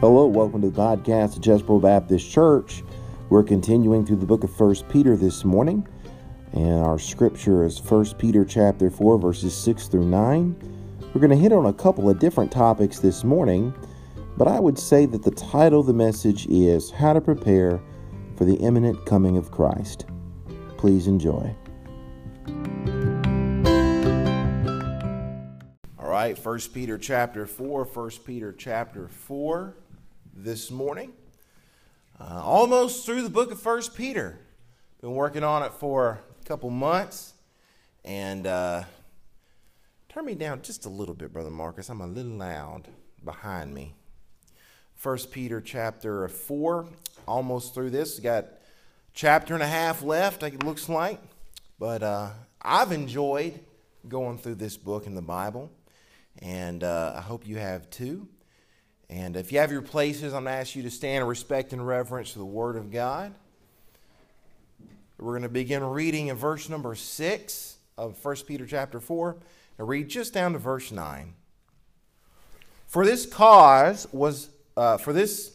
Hello, welcome to the podcast of Jesper Baptist Church. We're continuing through the book of 1 Peter this morning, and our scripture is 1 Peter chapter 4, verses 6 through 9. We're going to hit on a couple of different topics this morning, but I would say that the title of the message is How to Prepare for the Imminent Coming of Christ. Please enjoy. All right, 1 Peter chapter 4, 1 Peter chapter 4 this morning. Almost through the book of 1 Peter. Been working on it for a couple months. And turn me down just a little bit, Brother Marcus. I'm a little loud behind me. 1 Peter chapter 4. Almost through this. Got a chapter and a half left, it looks like. But I've enjoyed going through this book in the Bible. And I hope you have too. And if you have your places, I'm going to ask you to stand in respect and reverence to the Word of God. We're going to begin reading in verse number 6 of 1 Peter chapter 4. And read just down to verse 9. For this cause was the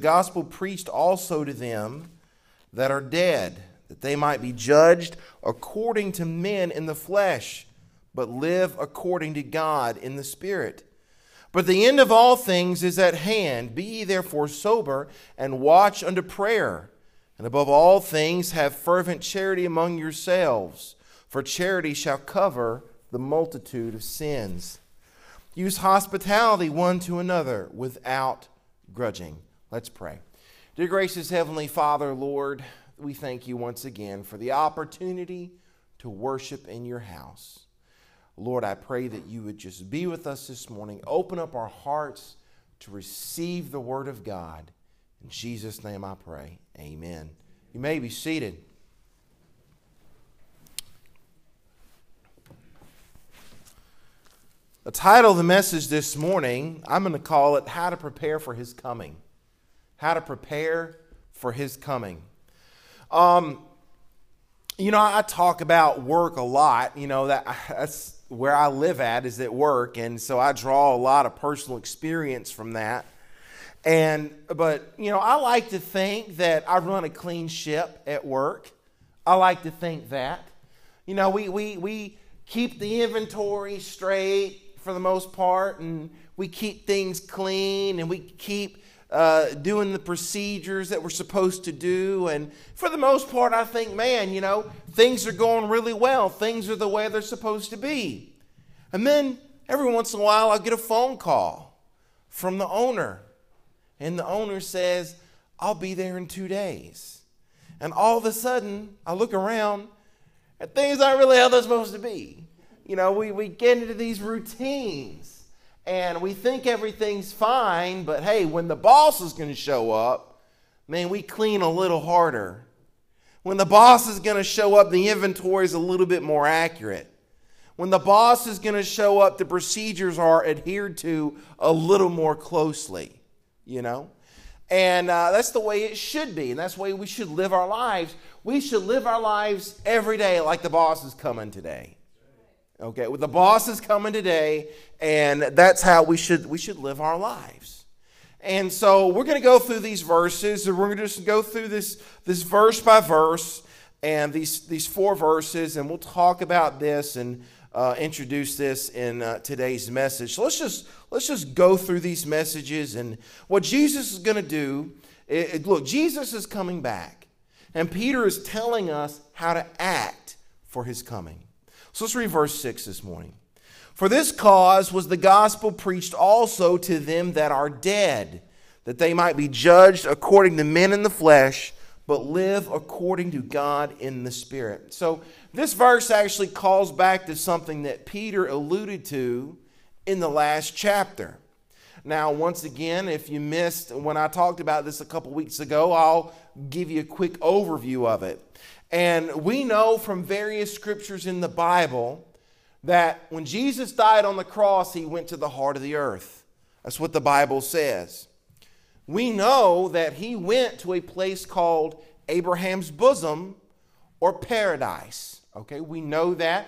gospel preached also to them that are dead, that they might be judged according to men in the flesh, but live according to God in the Spirit. But the end of all things is at hand. Be ye therefore sober, and watch unto prayer. And above all things have fervent charity among yourselves, for charity shall cover the multitude of sins. Use hospitality one to another without grudging. Let's pray. Dear gracious Heavenly Father, Lord, we thank you once again for the opportunity to worship in your house. Lord, I pray that you would just be with us this morning. Open up our hearts to receive the Word of God. In Jesus' name I pray. Amen. You may be seated. The title of the message this morning, I'm going to call it How to Prepare for His Coming. How to Prepare for His Coming. I talk about work a lot. That's where I live at, is at work, and so I draw a lot of personal experience from that. But I like to think that I run a clean ship at work. I like to think that. We keep the inventory straight for the most part, and we keep things clean, and we keep doing the procedures that we're supposed to do. And for the most part, I think, things are going really well. Things are the way they're supposed to be. And then every once in a while, I'll get a phone call from the owner. And the owner says, I'll be there in 2 days. And all of a sudden, I look around and things aren't really how they're supposed to be. We get into these routines. And we think everything's fine, but hey, when the boss is going to show up, we clean a little harder. When the boss is going to show up, the inventory is a little bit more accurate. When the boss is going to show up, the procedures are adhered to a little more closely, And that's the way it should be, and that's the way we should live our lives. We should live our lives every day like the boss is coming today. Okay, the boss is coming today, and that's how we should live our lives. And so we're going to go through these verses, and we're going to just go through this verse by verse, and these four verses, and we'll talk about this and introduce this in today's message. So let's just go through these messages, and what Jesus is going to do. Look, Jesus is coming back, and Peter is telling us how to act for his coming. So let's read verse 6 this morning. For this cause was the gospel preached also to them that are dead, that they might be judged according to men in the flesh, but live according to God in the Spirit. So this verse actually calls back to something that Peter alluded to in the last chapter. Now, once again, if you missed when I talked about this a couple weeks ago, I'll give you a quick overview of it. And we know from various scriptures in the Bible that when Jesus died on the cross, he went to the heart of the earth. That's what the Bible says. We know that he went to a place called Abraham's bosom or paradise. Okay, we know that.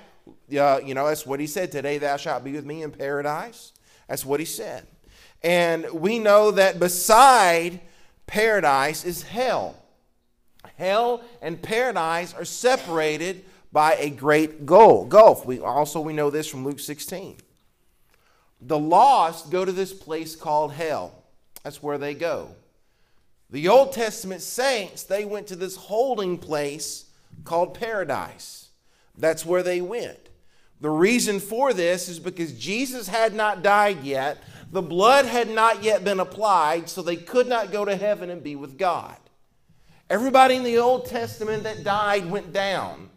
That's what he said. Today thou shalt be with me in paradise. That's what he said. And we know that beside paradise is hell. Hell and paradise are separated by a great gulf. We know this from Luke 16. The lost go to this place called hell. That's where they go. The Old Testament saints, they went to this holding place called paradise. That's where they went. The reason for this is because Jesus had not died yet. The blood had not yet been applied, so they could not go to heaven and be with God. Everybody in the Old Testament that died went down.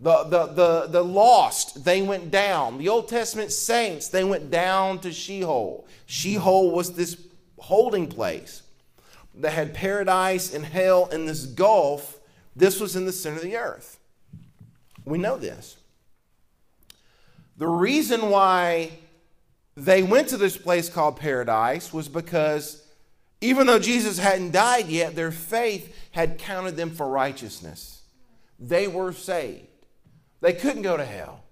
The lost, they went down. The Old Testament saints, they went down to Sheol. Sheol was this holding place that had paradise and hell and this gulf. This was in the center of the earth. We know this. The reason why they went to this place called paradise was because even though Jesus hadn't died yet, their faith had counted them for righteousness. They were saved. They couldn't go to hell.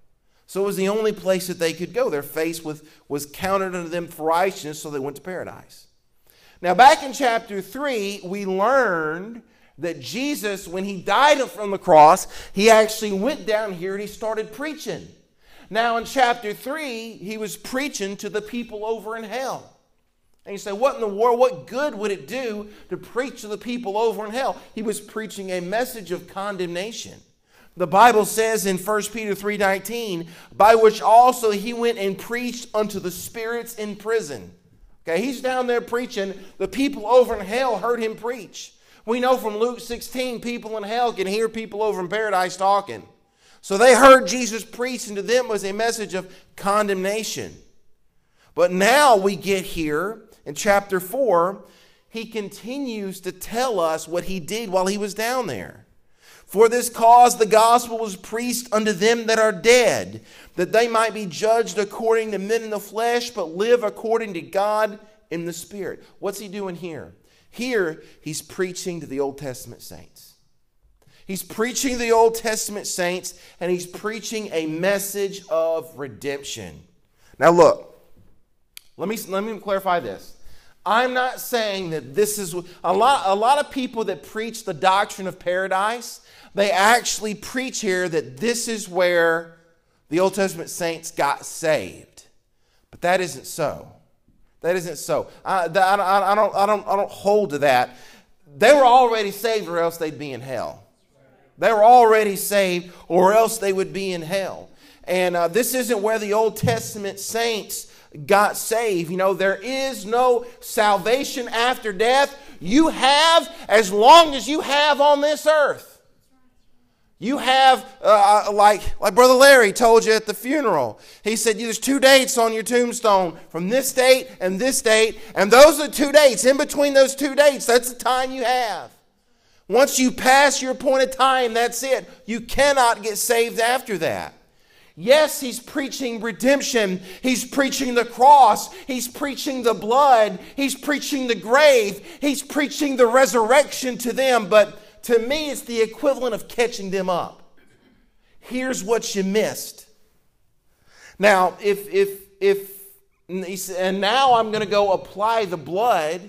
So it was the only place that they could go. Their faith was counted unto them for righteousness, so they went to paradise. Now, back in chapter 3, we learned that Jesus, when he died from the cross, he actually went down here and he started preaching. Now, in chapter 3, he was preaching to the people over in hell. And you say, what in the world, what good would it do to preach to the people over in hell? He was preaching a message of condemnation. The Bible says in 1 Peter 3:19, by which also he went and preached unto the spirits in prison. Okay, he's down there preaching. The people over in hell heard him preach. We know from Luke 16, people in hell can hear people over in paradise talking. So they heard Jesus preach, and to them was a message of condemnation. But now we get here in chapter 4, he continues to tell us what he did while he was down there. For this cause the gospel was preached unto them that are dead, that they might be judged according to men in the flesh, but live according to God in the Spirit. What's he doing here? Here, he's preaching to the Old Testament saints. He's preaching the Old Testament saints, and he's preaching a message of redemption. Now look, let me clarify this. I'm not saying that this is a lot of people that preach the doctrine of paradise, they actually preach here that this is where the Old Testament saints got saved. But that isn't so. That isn't so. I don't hold to that. They were already saved, or else they'd be in hell. They were already saved, or else they would be in hell. And this isn't where the Old Testament saints got saved. You know, there is no salvation after death. You have as long as you have on this earth. You have, like Brother Larry told you at the funeral. He said, there's 2 dates on your tombstone, from this date, and those are the 2 dates. In between those 2 dates, that's the time you have. Once you pass your point of time, that's it. You cannot get saved after that. Yes, he's preaching redemption. He's preaching the cross. He's preaching the blood. He's preaching the grave. He's preaching the resurrection to them. But to me, it's the equivalent of catching them up. Here's what you missed. Now, and now I'm going to go apply the blood.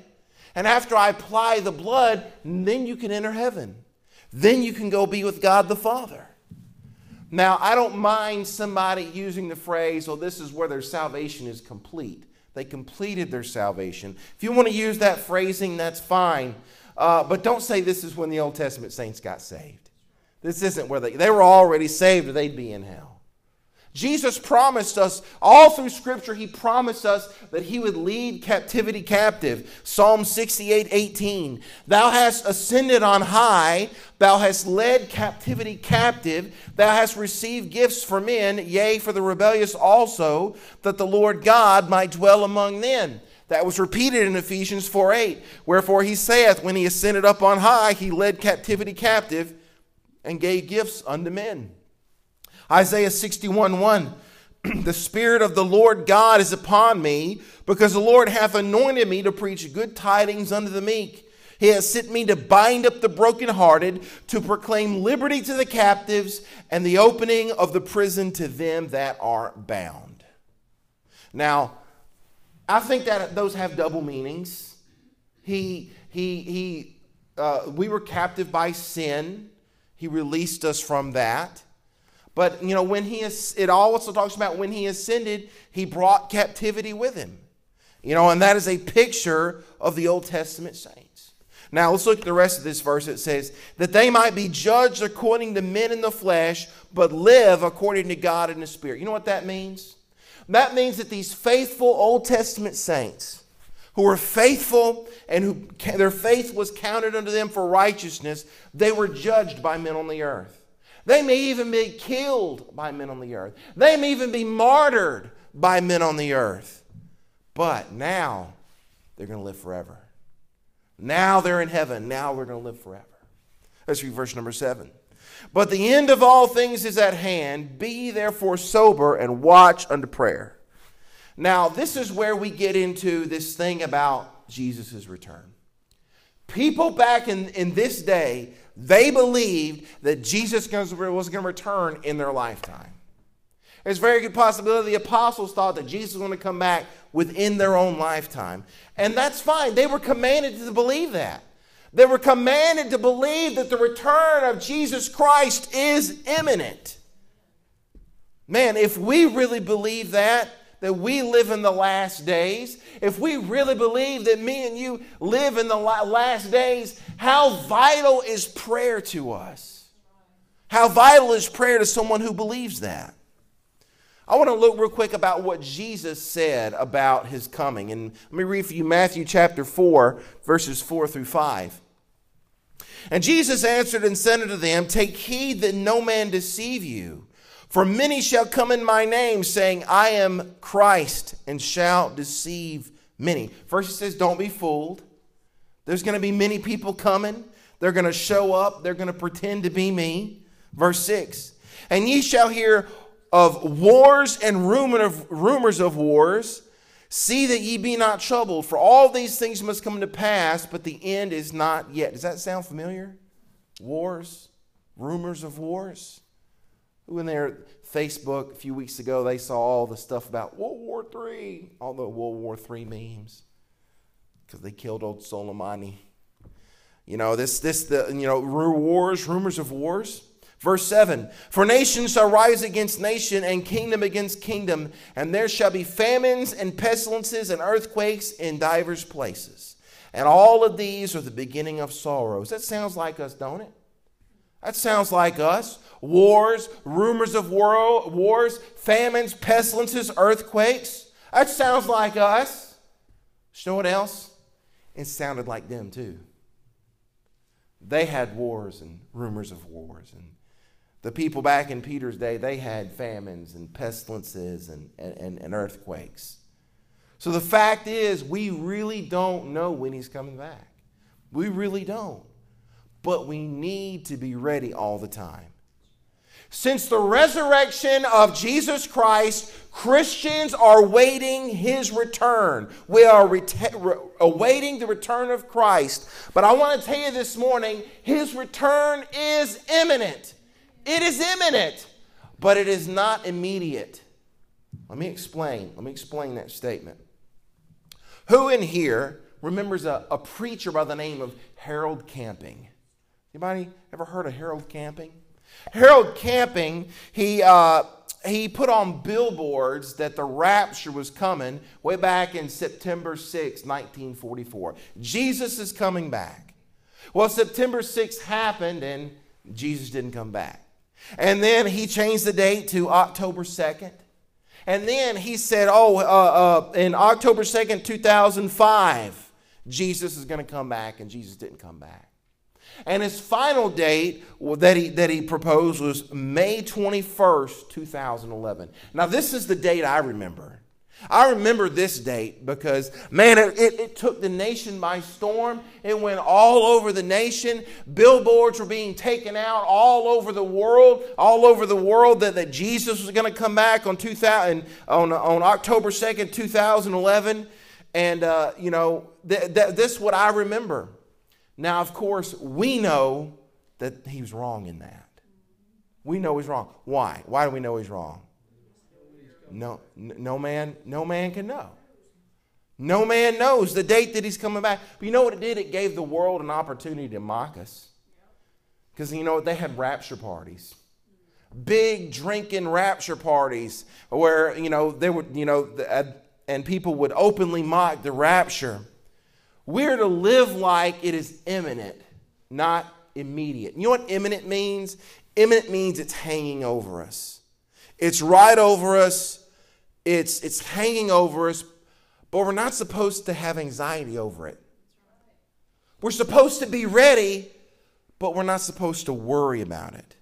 And after I apply the blood, then you can enter heaven. Then you can go be with God the Father. Now, I don't mind somebody using the phrase, oh, this is where their salvation is complete. They completed their salvation. If you want to use that phrasing, that's fine. But don't say this is when the Old Testament saints got saved. This isn't where they were already saved, or they'd be in hell. Jesus promised us, all through Scripture, he promised us that he would lead captivity captive. Psalm 68:18. Thou hast ascended on high, thou hast led captivity captive, thou hast received gifts for men, yea, for the rebellious also, that the Lord God might dwell among them. That was repeated in Ephesians 4:8. Wherefore he saith, when he ascended up on high, he led captivity captive and gave gifts unto men. Isaiah 61:1, the Spirit of the Lord God is upon me, because the Lord hath anointed me to preach good tidings unto the meek. He hath sent me to bind up the brokenhearted, to proclaim liberty to the captives, and the opening of the prison to them that are bound. Now, I think that those have double meanings. We were captive by sin. He released us from that. But, you know, when he is, it also talks about when he ascended, he brought captivity with him. You know, and that is a picture of the Old Testament saints. Now, let's look at the rest of this verse. It says, that they might be judged according to men in the flesh, but live according to God in the Spirit. You know what that means? That means that these faithful Old Testament saints who were faithful and who their faith was counted unto them for righteousness, they were judged by men on the earth. They may even be killed by men on the earth. They may even be martyred by men on the earth. But now they're going to live forever. Now they're in heaven. Now we're going to live forever. Let's read verse number 7. But the end of all things is at hand. Be ye therefore sober and watch unto prayer. Now, this is where we get into this thing about Jesus' return. People back in this day, they believed that Jesus was going to return in their lifetime. It's a very good possibility the apostles thought that Jesus was going to come back within their own lifetime. And that's fine. They were commanded to believe that. They were commanded to believe that the return of Jesus Christ is imminent. Man, if we really believe that we live in the last days, if we really believe that me and you live in the last days, how vital is prayer to us? How vital is prayer to someone who believes that? I want to look real quick about what Jesus said about his coming. And let me read for you Matthew chapter 4, verses 4 through 5. And Jesus answered and said unto them, Take heed that no man deceive you. For many shall come in my name, saying, I am Christ, and shall deceive many. First it says, don't be fooled. There's going to be many people coming. They're going to show up. They're going to pretend to be me. Verse 6, and ye shall hear of wars and rumors of wars. See that ye be not troubled, for all these things must come to pass, but the end is not yet. Does that sound familiar? Wars, rumors of wars. When they were Facebook a few weeks ago, they saw all the stuff about World War III, all the World War III memes, because they killed old Soleimani. You know, wars, rumors of wars. Verse 7, For nation shall rise against nation, and kingdom against kingdom, and there shall be famines and pestilences and earthquakes in divers places. And all of these are the beginning of sorrows. That sounds like us, don't it? That sounds like us. Wars, rumors of wars, famines, pestilences, earthquakes. That sounds like us. You know what else? It sounded like them too. They had wars and rumors of wars. And the people back in Peter's day, they had famines and pestilences and earthquakes. So the fact is, we really don't know when he's coming back. We really don't. But we need to be ready all the time. Since the resurrection of Jesus Christ, Christians are waiting his return. We are awaiting the return of Christ. But I want to tell you this morning, his return is imminent. It is imminent, but it is not immediate. Let me explain that statement. Who in here remembers a preacher by the name of Harold Camping? Anybody ever heard of Harold Camping? Harold Camping, he put on billboards that the rapture was coming way back in September 6, 1944. Jesus is coming back. Well, September 6 happened and Jesus didn't come back. And then he changed the date to October 2nd. And then he said, in October 2nd, 2005, Jesus is going to come back, and Jesus didn't come back. And his final date that he proposed was May 21st, 2011. Now, this is the date I remember. I remember this date because, man, it took the nation by storm. It went all over the nation. Billboards were being taken out all over the world that Jesus was going to come back on October 2nd, 2011. And, you know, this is what I remember. Now, of course, we know that he was wrong in that. We know he's wrong. Why? Why do we know he's wrong? No man can know. No man knows the date that he's coming back. But you know what it did? It gave the world an opportunity to mock us. Because you know what? They had rapture parties. Big drinking rapture parties where, you know, they would, you know, and people would openly mock the rapture. We're to live like it is imminent, not immediate. You know what imminent means? Imminent means it's hanging over us. It's right over us. It's hanging over us, but we're not supposed to have anxiety over it. We're supposed to be ready, but we're not supposed to worry about it.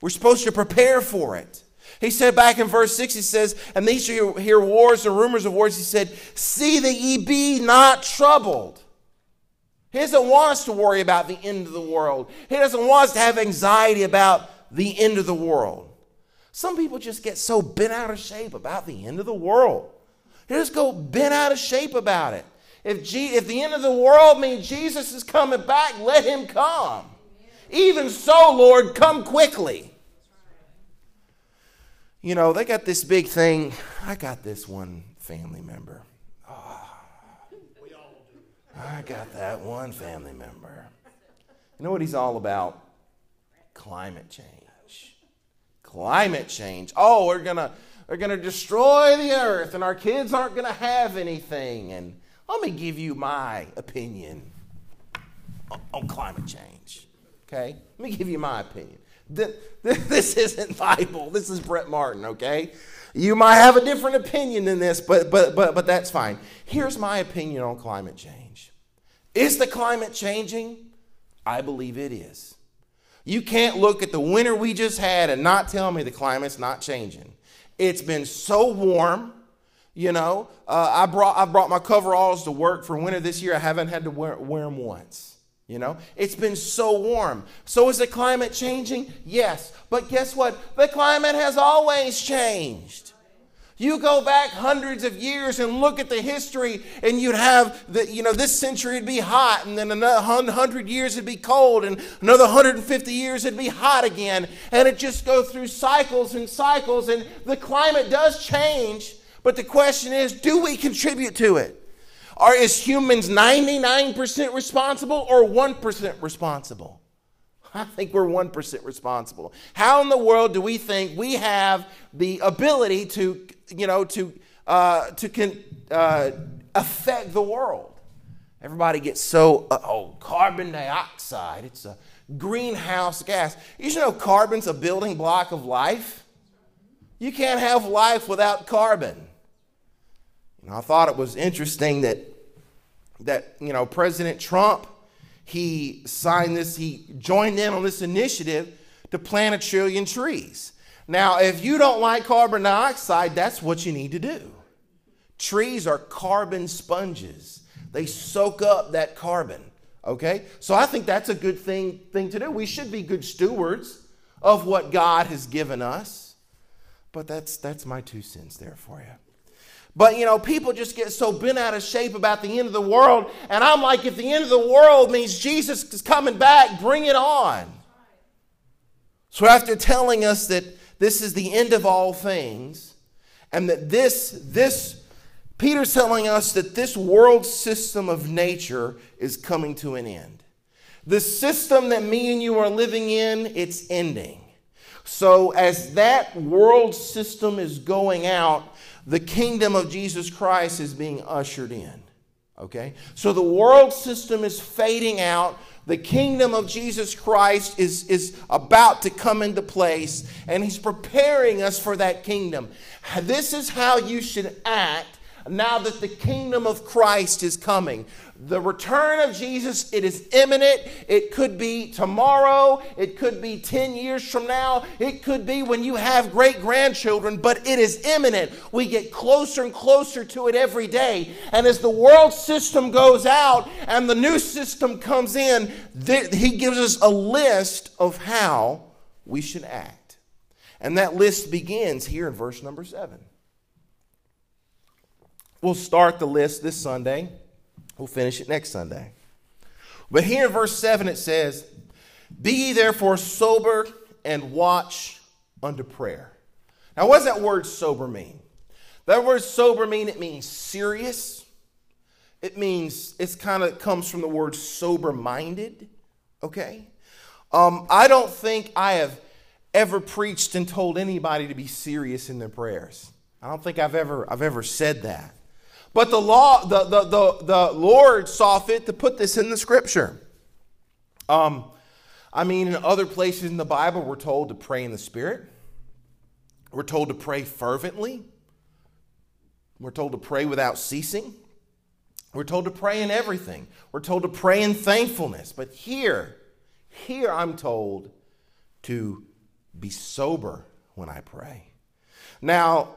We're supposed to prepare for it. He said back in verse 6, he says, and these shall hear wars and rumors of wars. He said, see that ye be not troubled. He doesn't want us to worry about the end of the world. He doesn't want us to have anxiety about the end of the world. Some people just get so bent out of shape about the end of the world. They just go bent out of shape about it. If the end of the world means Jesus is coming back, let him come. Even so, Lord, come quickly. You know, they got this big thing. I got this one family member. Oh, I got that one family member. You know what he's all about? Climate change. Climate change. Oh, we're gonna destroy the earth, and our kids aren't gonna have anything. And let me give you my opinion on climate change. Okay? Let me give you my opinion. This isn't Bible. This is Brett Martin, okay? You might have a different opinion than this, but that's fine. Here's my opinion on climate change. Is the climate changing? I believe it is. You can't look at the winter we just had and not tell me the climate's not changing. It's been so warm, you know. I brought my coveralls to work for winter this year. I haven't had to wear them once. You know, it's been so warm. So is the climate changing? Yes. But guess what? The climate has always changed. You go back hundreds of years and look at the history, and you'd have the, you know, this century would be hot, and then another 100 years it'd be cold, and another 150 years it'd be hot again. And it just goes through cycles and cycles, and the climate does change. But the question is, do we contribute to it? Or is humans 99% responsible or 1% responsible? I think we're 1% responsible. How in the world do we think we have the ability to, you know, to affect the world? Everybody gets so, carbon dioxide. It's a greenhouse gas. You know carbon's a building block of life. You can't have life without carbon. I thought it was interesting that you know, President Trump, he signed this, he joined in on this initiative to plant 1 trillion trees. Now, if you don't like carbon dioxide, that's what you need to do. Trees are carbon sponges. They soak up that carbon, okay? So I think that's a good thing to do. We should be good stewards of what God has given us. But that's my 2 cents there for you. But, you know, people just get so bent out of shape about the end of the world. And I'm like, if the end of the world means Jesus is coming back, bring it on. So after telling us that this is the end of all things, and that this Peter's telling us that this world system of nature is coming to an end. The system that me and you are living in, it's ending. So as that world system is going out, the kingdom of Jesus Christ is being ushered in, okay? So the world system is fading out. The kingdom of Jesus Christ is about to come into place, and he's preparing us for that kingdom. This is how you should act now that the kingdom of Christ is coming. The return of Jesus, it is imminent. It could be tomorrow. It could be 10 years from now. It could be when you have great-grandchildren, but it is imminent. We get closer and closer to it every day. And as the world system goes out and the new system comes in, he gives us a list of how we should act. And that list begins here in verse number 7. We'll start the list this Sunday. We'll finish it next Sunday. But here in verse 7 it says, be ye therefore sober and watch unto prayer. Now what does that word sober mean? That word sober means serious. It means it's kind of comes from the word sober-minded, okay? I don't think I have ever preached and told anybody to be serious in their prayers. I don't think I've ever said that. But the Lord saw fit to put this in the scripture. In other places in the Bible, we're told to pray in the Spirit. We're told to pray fervently. We're told to pray without ceasing. We're told to pray in everything. We're told to pray in thankfulness. But here I'm told to be sober when I pray. Now,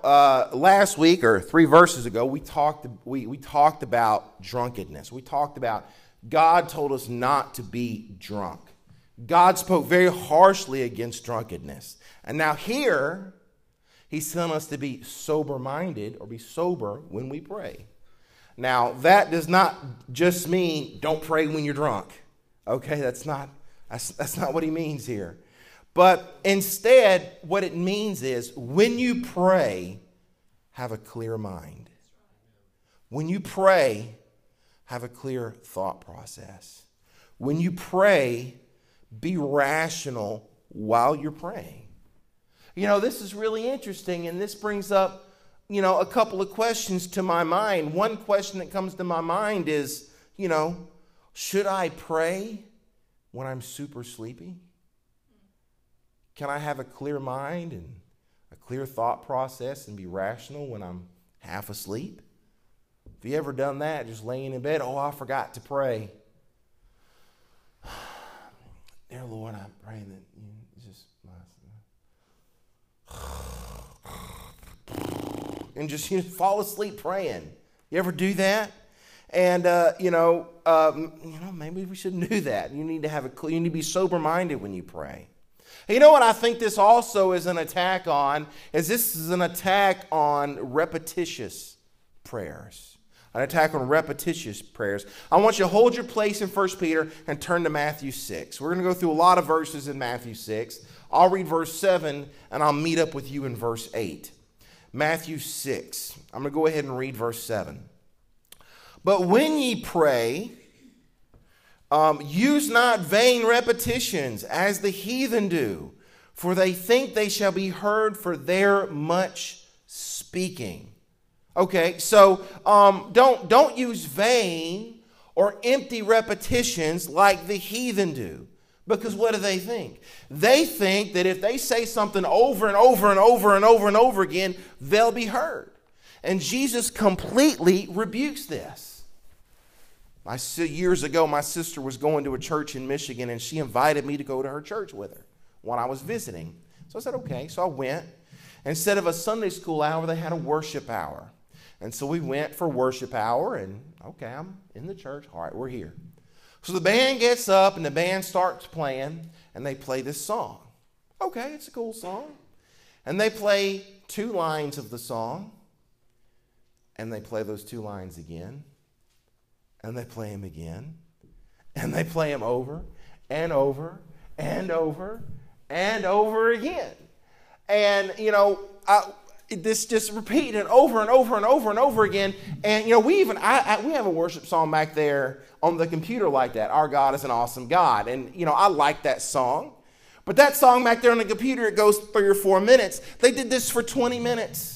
last week or 3 verses ago, we talked about drunkenness. We talked about God told us not to be drunk. God spoke very harshly against drunkenness. And now here, he's telling us to be sober-minded or be sober when we pray. Now, that does not just mean don't pray when you're drunk. Okay, that's not what he means here. But instead, what it means is when you pray, have a clear mind. When you pray, have a clear thought process. When you pray, be rational while you're praying. You know, this is really interesting, and this brings up, you know, a couple of questions to my mind. One question that comes to my mind is, you know, should I pray when I'm super sleepy? Can I have a clear mind and a clear thought process and be rational when I'm half asleep? Have you ever done that, just laying in bed? Oh, I forgot to pray. Dear Lord, I'm praying that you just... and just fall asleep praying. You ever do that? And, maybe we shouldn't do that. You need to have you need to be sober-minded when you pray. You know what I think this also is an attack on, is an attack on repetitious prayers. An attack on repetitious prayers. I want you to hold your place in 1 Peter and turn to Matthew 6. We're going to go through a lot of verses in Matthew 6. I'll read verse 7 and I'll meet up with you in verse 8. Matthew 6. I'm going to go ahead and read verse 7. But when ye pray... use not vain repetitions as the heathen do, for they think they shall be heard for their much speaking. Okay, so don't use vain or empty repetitions like the heathen do, because what do they think? They think that if they say something over and over and over and over and over again, they'll be heard. And Jesus completely rebukes this. Years ago, my sister was going to a church in Michigan, and she invited me to go to her church with her when I was visiting. So I said, okay. So I went. Instead of a Sunday school hour, they had a worship hour. And so we went for worship hour, and okay, I'm in the church. All right, we're here. So the band gets up, and the band starts playing, and they play this song. Okay, it's a cool song. And they play 2 lines of the song, and they play those 2 lines again. And they play him again. And they play him over and over and over and over again. And, you know, this just repeated over and over and over and over again. And, you know, we have a worship song back there on the computer like that. Our God is an awesome God. And, you know, I like that song. But that song back there on the computer, it goes 3 or 4 minutes. They did this for 20 minutes.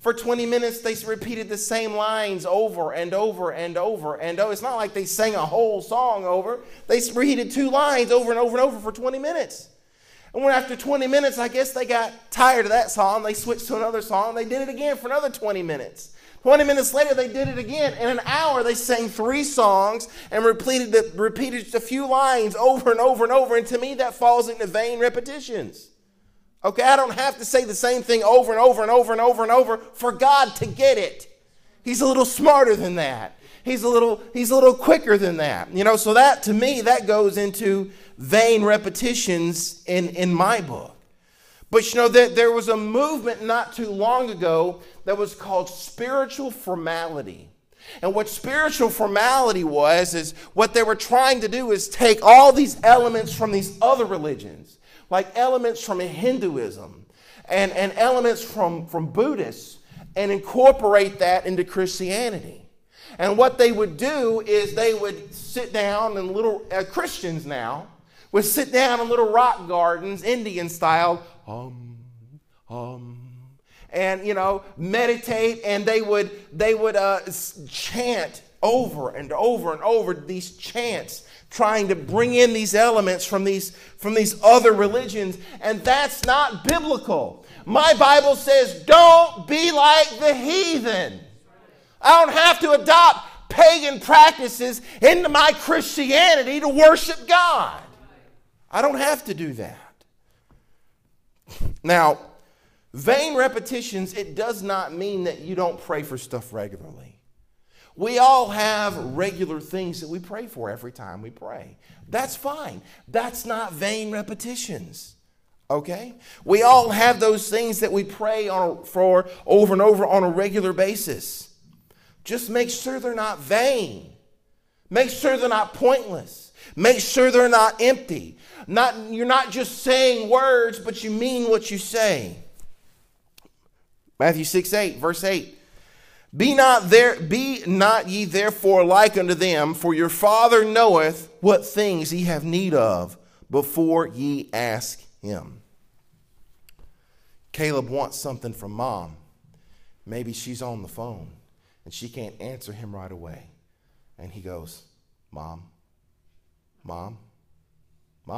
For 20 minutes, they repeated the same lines over and over and over and over. It's not like they sang a whole song over. They repeated 2 lines over and over and over for 20 minutes. And when after 20 minutes, I guess they got tired of that song. They switched to another song. They did it again for another 20 minutes. 20 minutes later, they did it again. In an hour, they sang 3 songs and repeated a few lines over and over and over. And to me, that falls into vain repetitions. Okay, I don't have to say the same thing over and over and over and over and over for God to get it. He's a little smarter than that. He's a little quicker than that. You know, so that to me, that goes into vain repetitions in my book. But you know, there was a movement not too long ago that was called spiritual formality. And what spiritual formality was is what they were trying to do is take all these elements from these other religions. Like elements from Hinduism and elements from Buddhists and incorporate that into Christianity. And what they would do is they would sit down in little, Christians now, would sit down in little rock gardens, Indian style, and, you know, meditate, and they would chant over and over and over these chants, trying to bring in these elements from these other religions, and that's not biblical. My Bible says, don't be like the heathen. I don't have to adopt pagan practices into my Christianity to worship God. I don't have to do that. Now, vain repetitions, it does not mean that you don't pray for stuff regularly. We all have regular things that we pray for every time we pray. That's fine. That's not vain repetitions. Okay? We all have those things that we pray for over and over on a regular basis. Just make sure they're not vain. Make sure they're not pointless. Make sure they're not empty. You're not just saying words, but you mean what you say. Matthew 6:8, verse 8. Be not ye therefore like unto them, for your Father knoweth what things ye have need of before ye ask him. Caleb wants something from Mom. Maybe she's on the phone and she can't answer him right away. And he goes, Mommy. And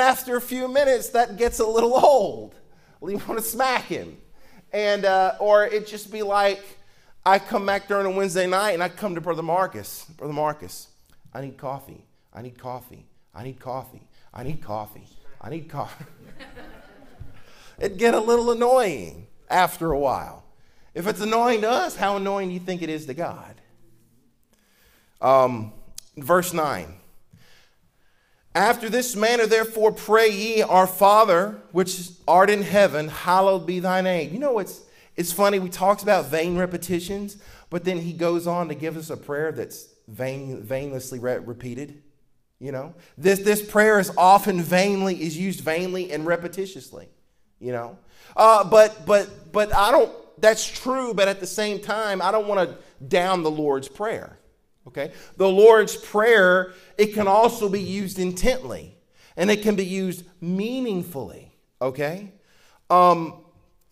after a few minutes, that gets a little old. You want to smack him. And, or it just be like, I come back during a Wednesday night and I come to Brother Marcus. Brother Marcus, I need coffee. It'd get a little annoying after a while. If it's annoying to us, how annoying do you think it is to God? Verse 9. After this manner, therefore, pray ye, our Father, which art in heaven, hallowed be thy name. You know, it's funny. We talked about vain repetitions, but then he goes on to give us a prayer that's vainlessly repeated. You know, this prayer is often used vainly and repetitiously, you know, but I don't, that's true. But at the same time, I don't want to down the Lord's prayer. Okay, the Lord's Prayer, it can also be used intently, and it can be used meaningfully. Okay,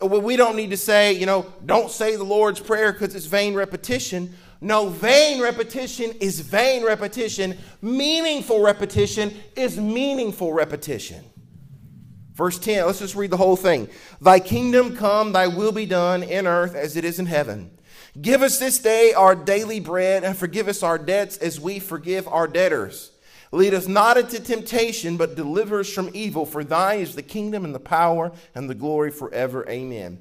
we don't need to say, you know, don't say the Lord's Prayer because it's vain repetition. No, vain repetition is vain repetition. Meaningful repetition is meaningful repetition. Verse 10, let's just read the whole thing. Thy kingdom come, thy will be done in earth as it is in heaven. Give us this day our daily bread, and forgive us our debts as we forgive our debtors. Lead us not into temptation, but deliver us from evil. For thine is the kingdom and the power and the glory forever. Amen.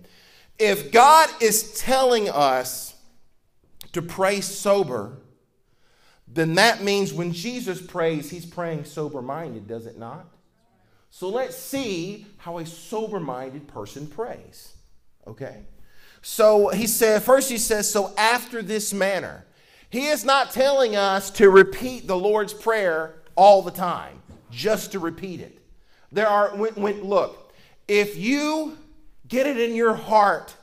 If God is telling us to pray sober, then that means when Jesus prays, he's praying sober-minded, does it not? So let's see how a sober-minded person prays. Okay? So he said, first he says, so after this manner. He is not telling us to repeat the Lord's Prayer all the time, just to repeat it. There are, look, if you get it in your heart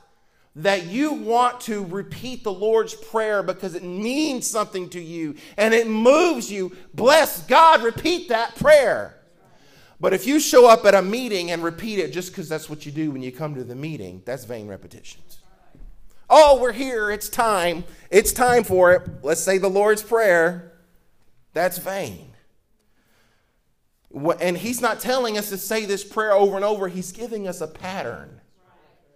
that you want to repeat the Lord's Prayer because it means something to you and it moves you, bless God, repeat that prayer. But if you show up at a meeting and repeat it just because that's what you do when you come to the meeting, that's vain repetitions. Oh, we're here. It's time. It's time for it. Let's say the Lord's Prayer. That's vain. And he's not telling us to say this prayer over and over. He's giving us a pattern.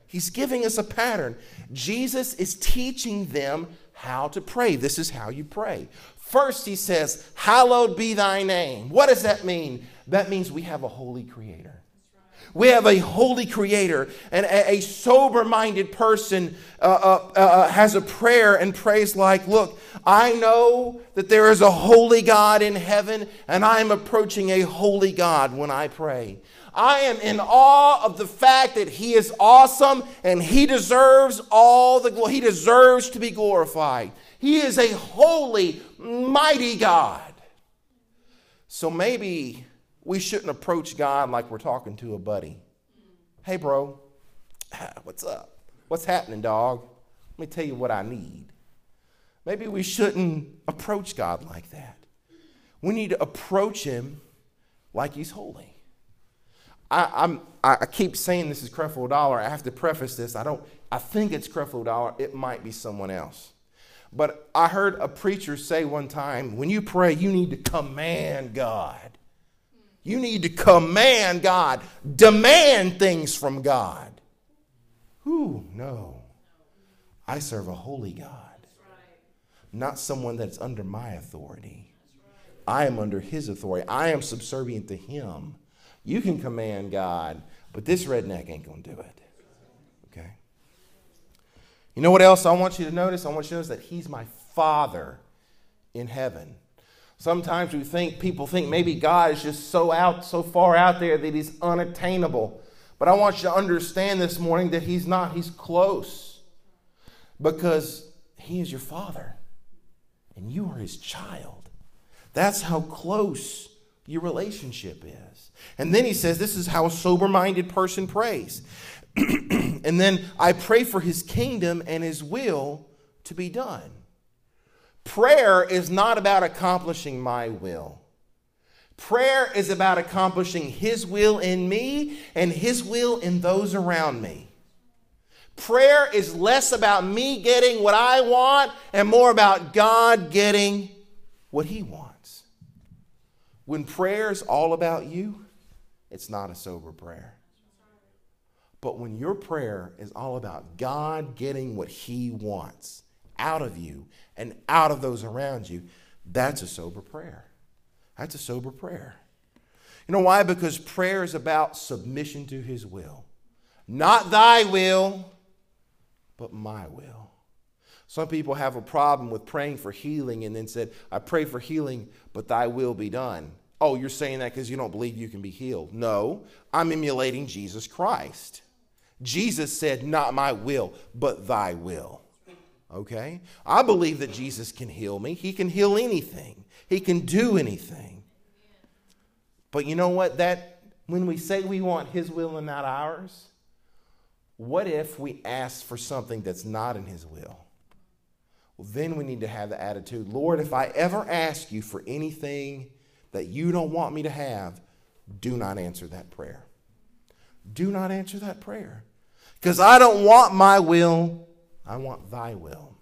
He's giving us a pattern. Jesus is teaching them how to pray. This is how you pray. First, he says, hallowed be thy name. What does that mean? That means we have a holy creator. We have a holy creator, and a sober-minded person has a prayer and prays like, look, I know that there is a holy God in heaven, and I am approaching a holy God when I pray. I am in awe of the fact that he is awesome, and he deserves all the glory. He deserves to be glorified. He is a holy, mighty God. So maybe we shouldn't approach God like we're talking to a buddy. Hey, bro, what's up? What's happening, dog? Let me tell you what I need. Maybe we shouldn't approach God like that. We need to approach him like he's holy. I keep saying this is Creflo Dollar. I have to preface this. I think it's Creflo Dollar. It might be someone else. But I heard a preacher say one time, when you pray, you need to command God. You need to command God. Demand things from God. Whew, no. I serve a holy God. Not someone that's under my authority. I am under his authority. I am subservient to him. You can command God, but this redneck ain't going to do it. Okay? You know what else I want you to notice? I want you to notice that he's my Father in heaven. Sometimes we think, people think maybe God is just so far out there that he's unattainable. But I want you to understand this morning that he's not. He's close. Because he is your Father. And you are his child. That's how close your relationship is. And then he says, this is how a sober-minded person prays. And then I pray for his kingdom and his will to be done. Prayer is not about accomplishing my will. Prayer is about accomplishing his will in me and his will in those around me. Prayer is less about me getting what I want and more about God getting what he wants. When prayer is all about you, it's not a sober prayer. But when your prayer is all about God getting what he wants out of you and out of those around you, that's a sober prayer. That's a sober prayer. You know why? Because prayer is about submission to his will. Not thy will, but my will. Some people have a problem with praying for healing and then said, I pray for healing, but thy will be done. Oh, you're saying that because you don't believe you can be healed. No, I'm emulating Jesus Christ. Jesus said, not my will, but thy will. Okay? I believe that Jesus can heal me. He can heal anything. He can do anything. But you know what? That when we say we want his will and not ours, what if we ask for something that's not in his will? Well, then we need to have the attitude, Lord, if I ever ask you for anything that you don't want me to have, do not answer that prayer. Do not answer that prayer. Because I don't want my will, I want thy will.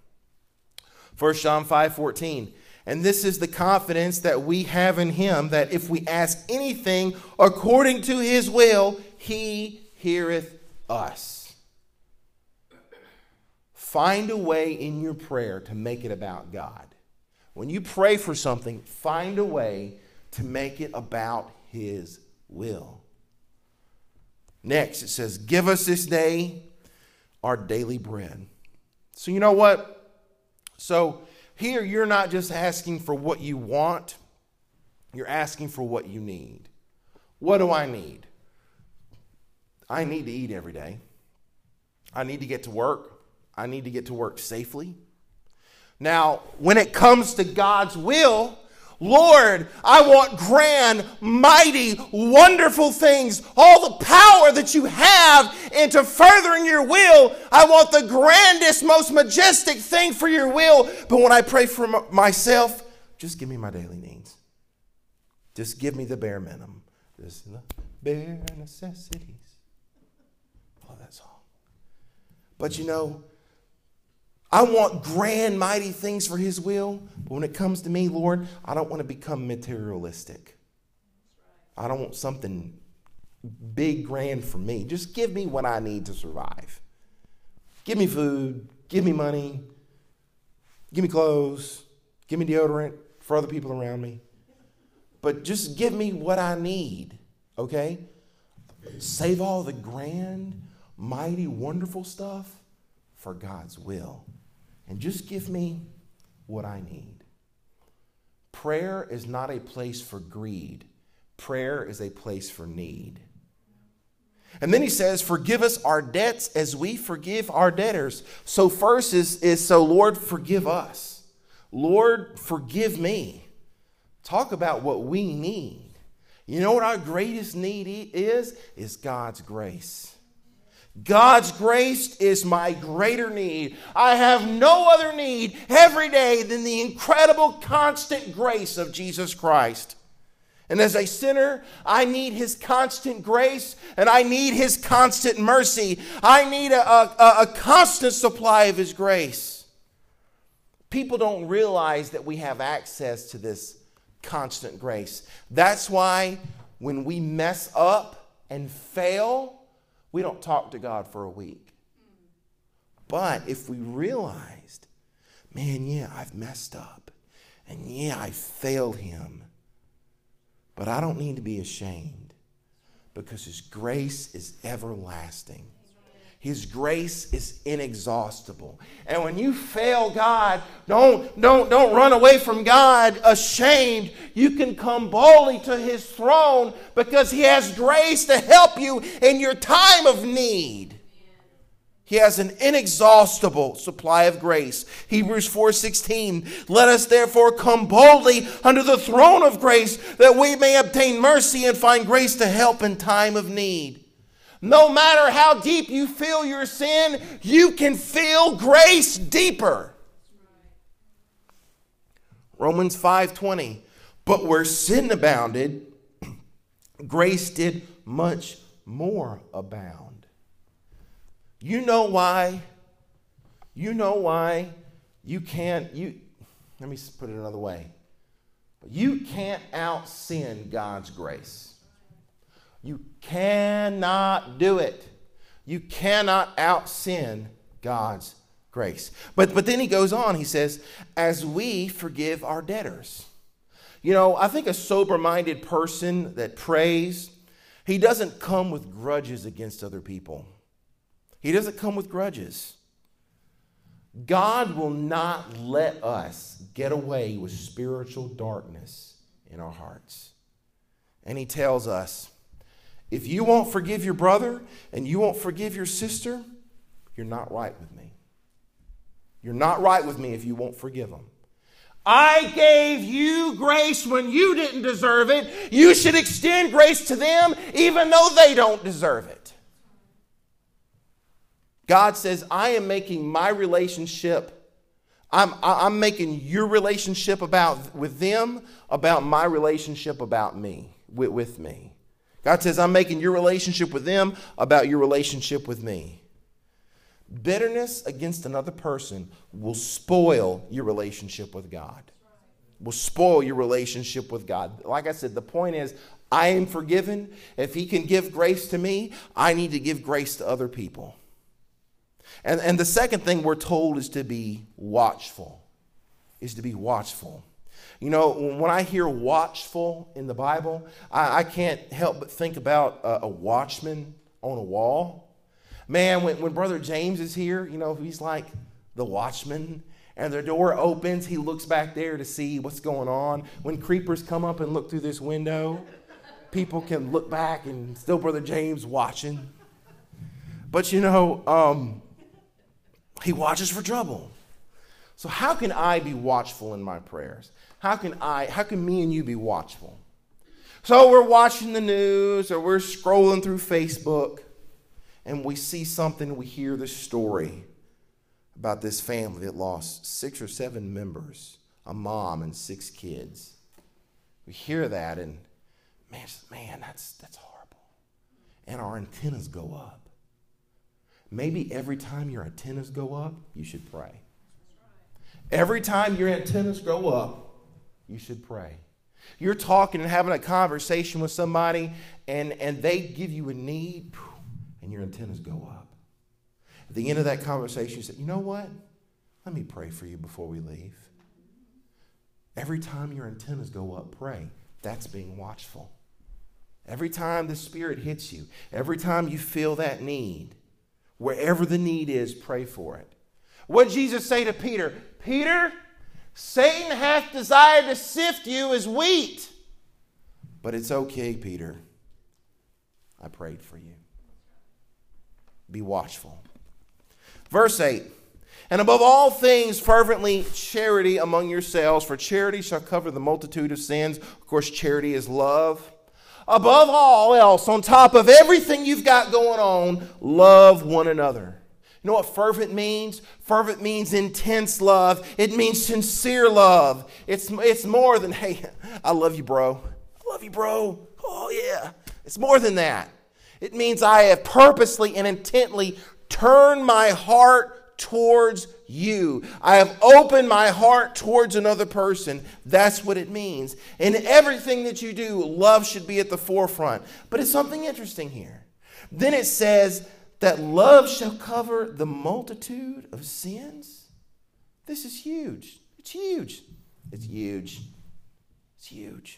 1 John 5:14, and this is the confidence that we have in him, that if we ask anything according to his will, he heareth us. Find a way in your prayer to make it about God. When you pray for something, find a way to make it about his will. Next, it says, give us this day our daily bread. So you know what? So here you're not just asking for what you want. You're asking for what you need. What do I need? I need to eat every day. I need to get to work. I need to get to work safely. Now, when it comes to God's will, Lord, I want grand, mighty, wonderful things. All the power that you have into furthering your will. I want the grandest, most majestic thing for your will. But when I pray for myself, just give me my daily needs. Just give me the bare minimum. Just the bare necessities. Oh, that's all. But you know, I want grand, mighty things for his will. But when it comes to me, Lord, I don't want to become materialistic. I don't want something big, grand for me. Just give me what I need to survive. Give me food. Give me money. Give me clothes. Give me deodorant for other people around me. But just give me what I need, okay? Save all the grand, mighty, wonderful stuff for God's will. And just give me what I need. Prayer is not a place for greed. Prayer is a place for need. And then he says, forgive us our debts as we forgive our debtors. So first so Lord, forgive us. Lord, forgive me. Talk about what we need. You know what our greatest need is? Is God's grace. God's grace is my greater need. I have no other need every day than the incredible, constant grace of Jesus Christ. And as a sinner, I need his constant grace and I need his constant mercy. I need a constant supply of his grace. People don't realize that we have access to this constant grace. That's why when we mess up and fail, we don't talk to God for a week. But if we realized, man, yeah, I've messed up and yeah, I failed him. But I don't need to be ashamed because his grace is everlasting. His grace is inexhaustible. And when you fail God, don't run away from God ashamed. You can come boldly to his throne because he has grace to help you in your time of need. He has an inexhaustible supply of grace. Hebrews 4:16, let us therefore come boldly under the throne of grace that we may obtain mercy and find grace to help in time of need. No matter how deep you feel your sin, you can feel grace deeper. Romans 5:20, but where sin abounded, grace did much more abound. You know why let me put it another way. You can't out sin God's grace. You cannot do it. You cannot out sin God's grace. But then he goes on, he says, as we forgive our debtors. You know, I think a sober-minded person that prays, he doesn't come with grudges against other people. He doesn't come with grudges. God will not let us get away with spiritual darkness in our hearts. And he tells us, if you won't forgive your brother and you won't forgive your sister, you're not right with me. You're not right with me if you won't forgive them. I gave you grace when you didn't deserve it. You should extend grace to them even though they don't deserve it. God says, I am making my relationship, I'm making your relationship about with them, about my relationship about me, with me. God says, I'm making your relationship with them about your relationship with me. Bitterness against another person will spoil your relationship with God. Will spoil your relationship with God. Like I said, the point is, I am forgiven. If he can give grace to me, I need to give grace to other people. And the second thing we're told is to be watchful, is to be watchful. You know, when I hear watchful in the Bible, I can't help but think about a watchman on a wall. Man, when Brother James is here, you know, he's like the watchman. And the door opens, he looks back there to see what's going on. When creepers come up and look through this window, people can look back and still Brother James watching. But, you know, he watches for trouble. So how can I be watchful in my prayers? How can me and you be watchful? So we're watching the news or we're scrolling through Facebook and we see something, we hear this story about this family that lost 6 or 7 members, a mom and 6 kids. We hear that and man, that's horrible. And our antennas go up. Maybe every time your antennas go up, you should pray. Every time your antennas go up, you should pray. You're talking and having a conversation with somebody, and they give you a need, and your antennas go up. At the end of that conversation, you say, you know what? Let me pray for you before we leave. Every time your antennas go up, pray. That's being watchful. Every time the Spirit hits you, every time you feel that need, wherever the need is, pray for it. What did Jesus say to Peter? Peter, Satan hath desired to sift you as wheat. But it's okay, Peter. I prayed for you. Be watchful. Verse 8. And above all things, fervently charity among yourselves, for charity shall cover the multitude of sins. Of course, charity is love. above all else, on top of everything you've got going on, love one another. You know what fervent means? Fervent means intense love. It means sincere love. It's more than, hey, I love you, bro. I love you, bro. Oh, yeah. It's more than that. It means I have purposely and intently turned my heart towards you. I have opened my heart towards another person. That's what it means. In everything that you do, love should be at the forefront. But it's something interesting here. Then it says that love shall cover the multitude of sins. This is huge. It's huge. It's huge. It's huge.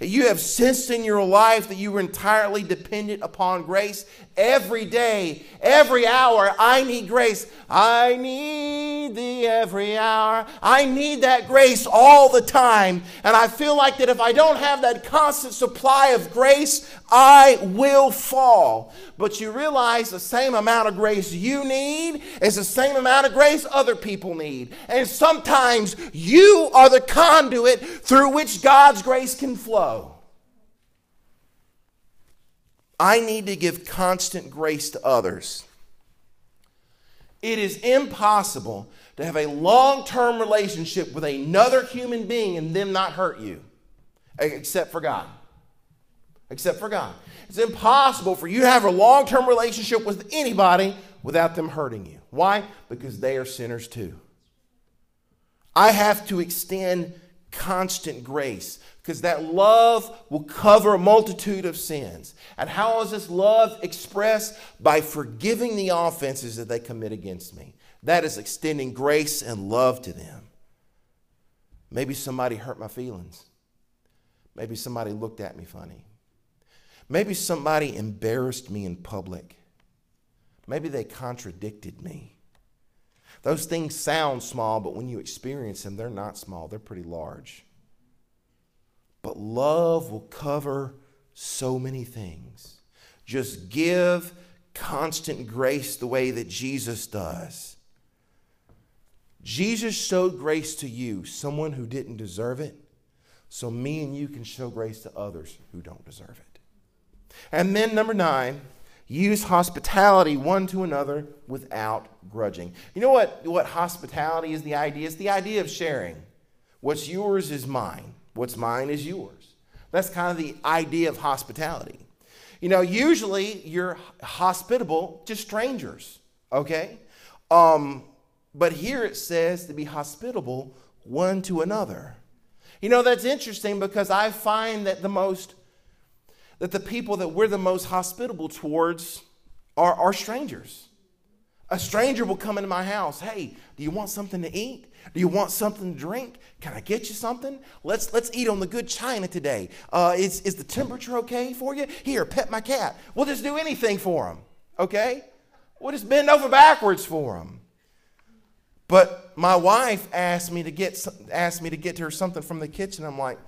You have sensed in your life that you were entirely dependent upon grace. Every day, every hour, I need grace. I need thee every hour. I need that grace all the time. And I feel like that if I don't have that constant supply of grace, I will fall. But you realize the same amount of grace you need is the same amount of grace other people need. And sometimes you are the conduit through which God's grace can flow. I need to give constant grace to others. It is impossible to have a long-term relationship with another human being and them not hurt you, except for God. Except for God. It's impossible for you to have a long-term relationship with anybody without them hurting you. Why? Because they are sinners too. I have to extend constant grace, because that love will cover a multitude of sins. And how is this love expressed? By forgiving the offenses that they commit against me. That is extending grace and love to them. Maybe somebody hurt my feelings. Maybe somebody looked at me funny. Maybe somebody embarrassed me in public. Maybe they contradicted me. Those things sound small, but when you experience them, they're not small. They're pretty large. But love will cover so many things. Just give constant grace the way that Jesus does. Jesus showed grace to you, someone who didn't deserve it, so me and you can show grace to others who don't deserve it. And then number 9, use hospitality one to another without grudging. You know what hospitality is? The idea. It's the idea of sharing. What's yours is mine. What's mine is yours. That's kind of the idea of hospitality. You know, usually you're hospitable to strangers, okay? But here it says to be hospitable one to another. You know, that's interesting, because I find that the people that we're the most hospitable towards are strangers. A stranger will come into my house. Hey, do you want something to eat? Do you want something to drink? Can I get you something? Let's eat on the good china today. Is the temperature okay for you? Here, pet my cat. We'll just do anything for them, okay? We'll just bend over backwards for them. But my wife asked me to get her something from the kitchen. I'm like,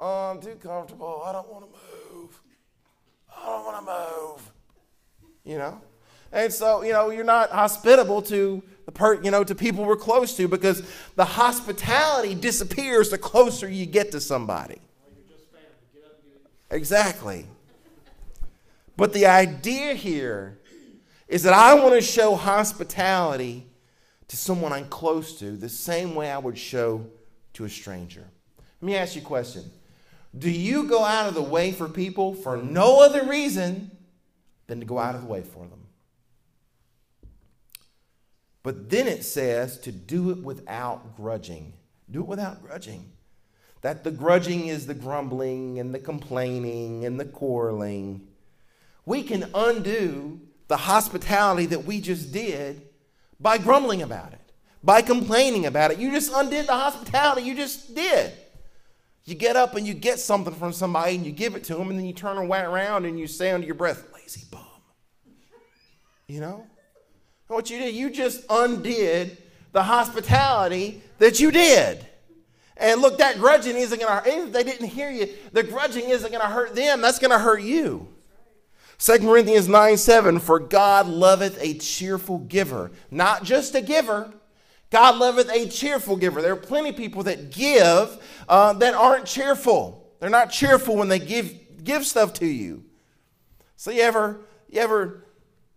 oh, I'm too comfortable. I don't want to move. I don't want to move, you know. And so, you know, you're not hospitable to to people we're close to, because the hospitality disappears the closer you get to somebody. Well, you're just family. Get up and get it. Exactly. But the idea here is that I want to show hospitality to someone I'm close to the same way I would show to a stranger. Let me ask you a question. Do you go out of the way for people for no other reason than to go out of the way for them? But then it says to do it without grudging. Do it without grudging. That the grudging is the grumbling and the complaining and the quarreling. We can undo the hospitality that we just did by grumbling about it, by complaining about it. You just undid the hospitality you just did. You get up and you get something from somebody and you give it to them, and then you turn around and you say under your breath, lazy bum. You know? And what you did, you just undid the hospitality that you did. And look, that grudging isn't going to hurt. If they didn't hear you, the grudging isn't going to hurt them. That's going to hurt you. 2 Corinthians 9:7, for God loveth a cheerful giver. Not just a giver. God loveth a cheerful giver. There are plenty of people that give that aren't cheerful. They're not cheerful when they give give stuff to you. So you ever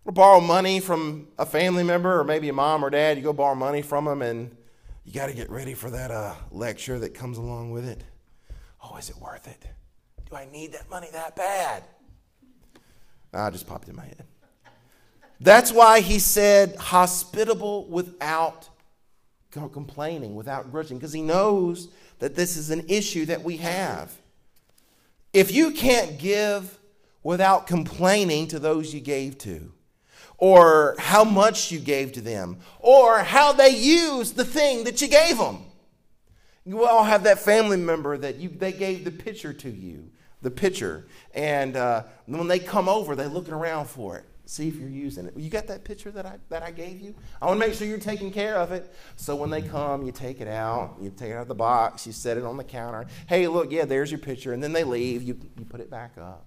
borrow money from a family member or maybe a mom or dad? You go borrow money from them and you got to get ready for that lecture that comes along with it. Oh, is it worth it? Do I need that money that bad? I just popped in my head. That's why he said hospitable without complaining, without grudging, because he knows that this is an issue that we have. If you can't give without complaining to those you gave to, or how much you gave to them, or how they used the thing that you gave them. You all have that family member that they gave the picture to you, and when they come over, they're looking around for it. See if you're using it. You got that picture that I gave you? I want to make sure you're taking care of it. So when they come, you take it out. You take it out of the box. You set it on the counter. Hey, look, yeah, there's your picture. And then they leave. You put it back up.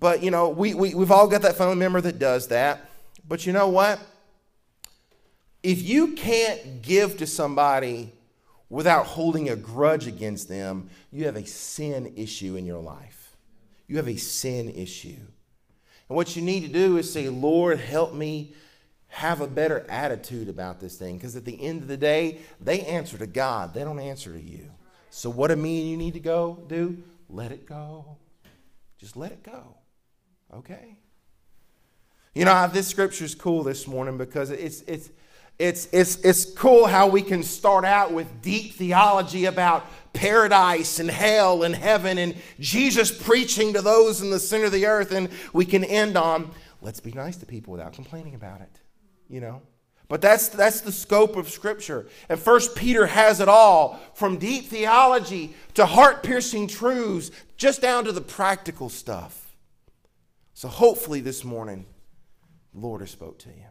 But, you know, we've all got that family member that does that. But you know what? If you can't give to somebody without holding a grudge against them, you have a sin issue in your life. You have a sin issue. And what you need to do is say, Lord, help me have a better attitude about this thing. Because at the end of the day, they answer to God. They don't answer to you. So what do me and you need to go do? Let it go. Just let it go. Okay? You know, this scripture is cool this morning because it's cool how we can start out with deep theology about paradise and hell and heaven and Jesus preaching to those in the center of the earth, and we can end on, let's be nice to people without complaining about it, you know. But that's the scope of Scripture. And 1 Peter has it all, from deep theology to heart-piercing truths, just down to the practical stuff. So hopefully this morning, the Lord has spoke to you.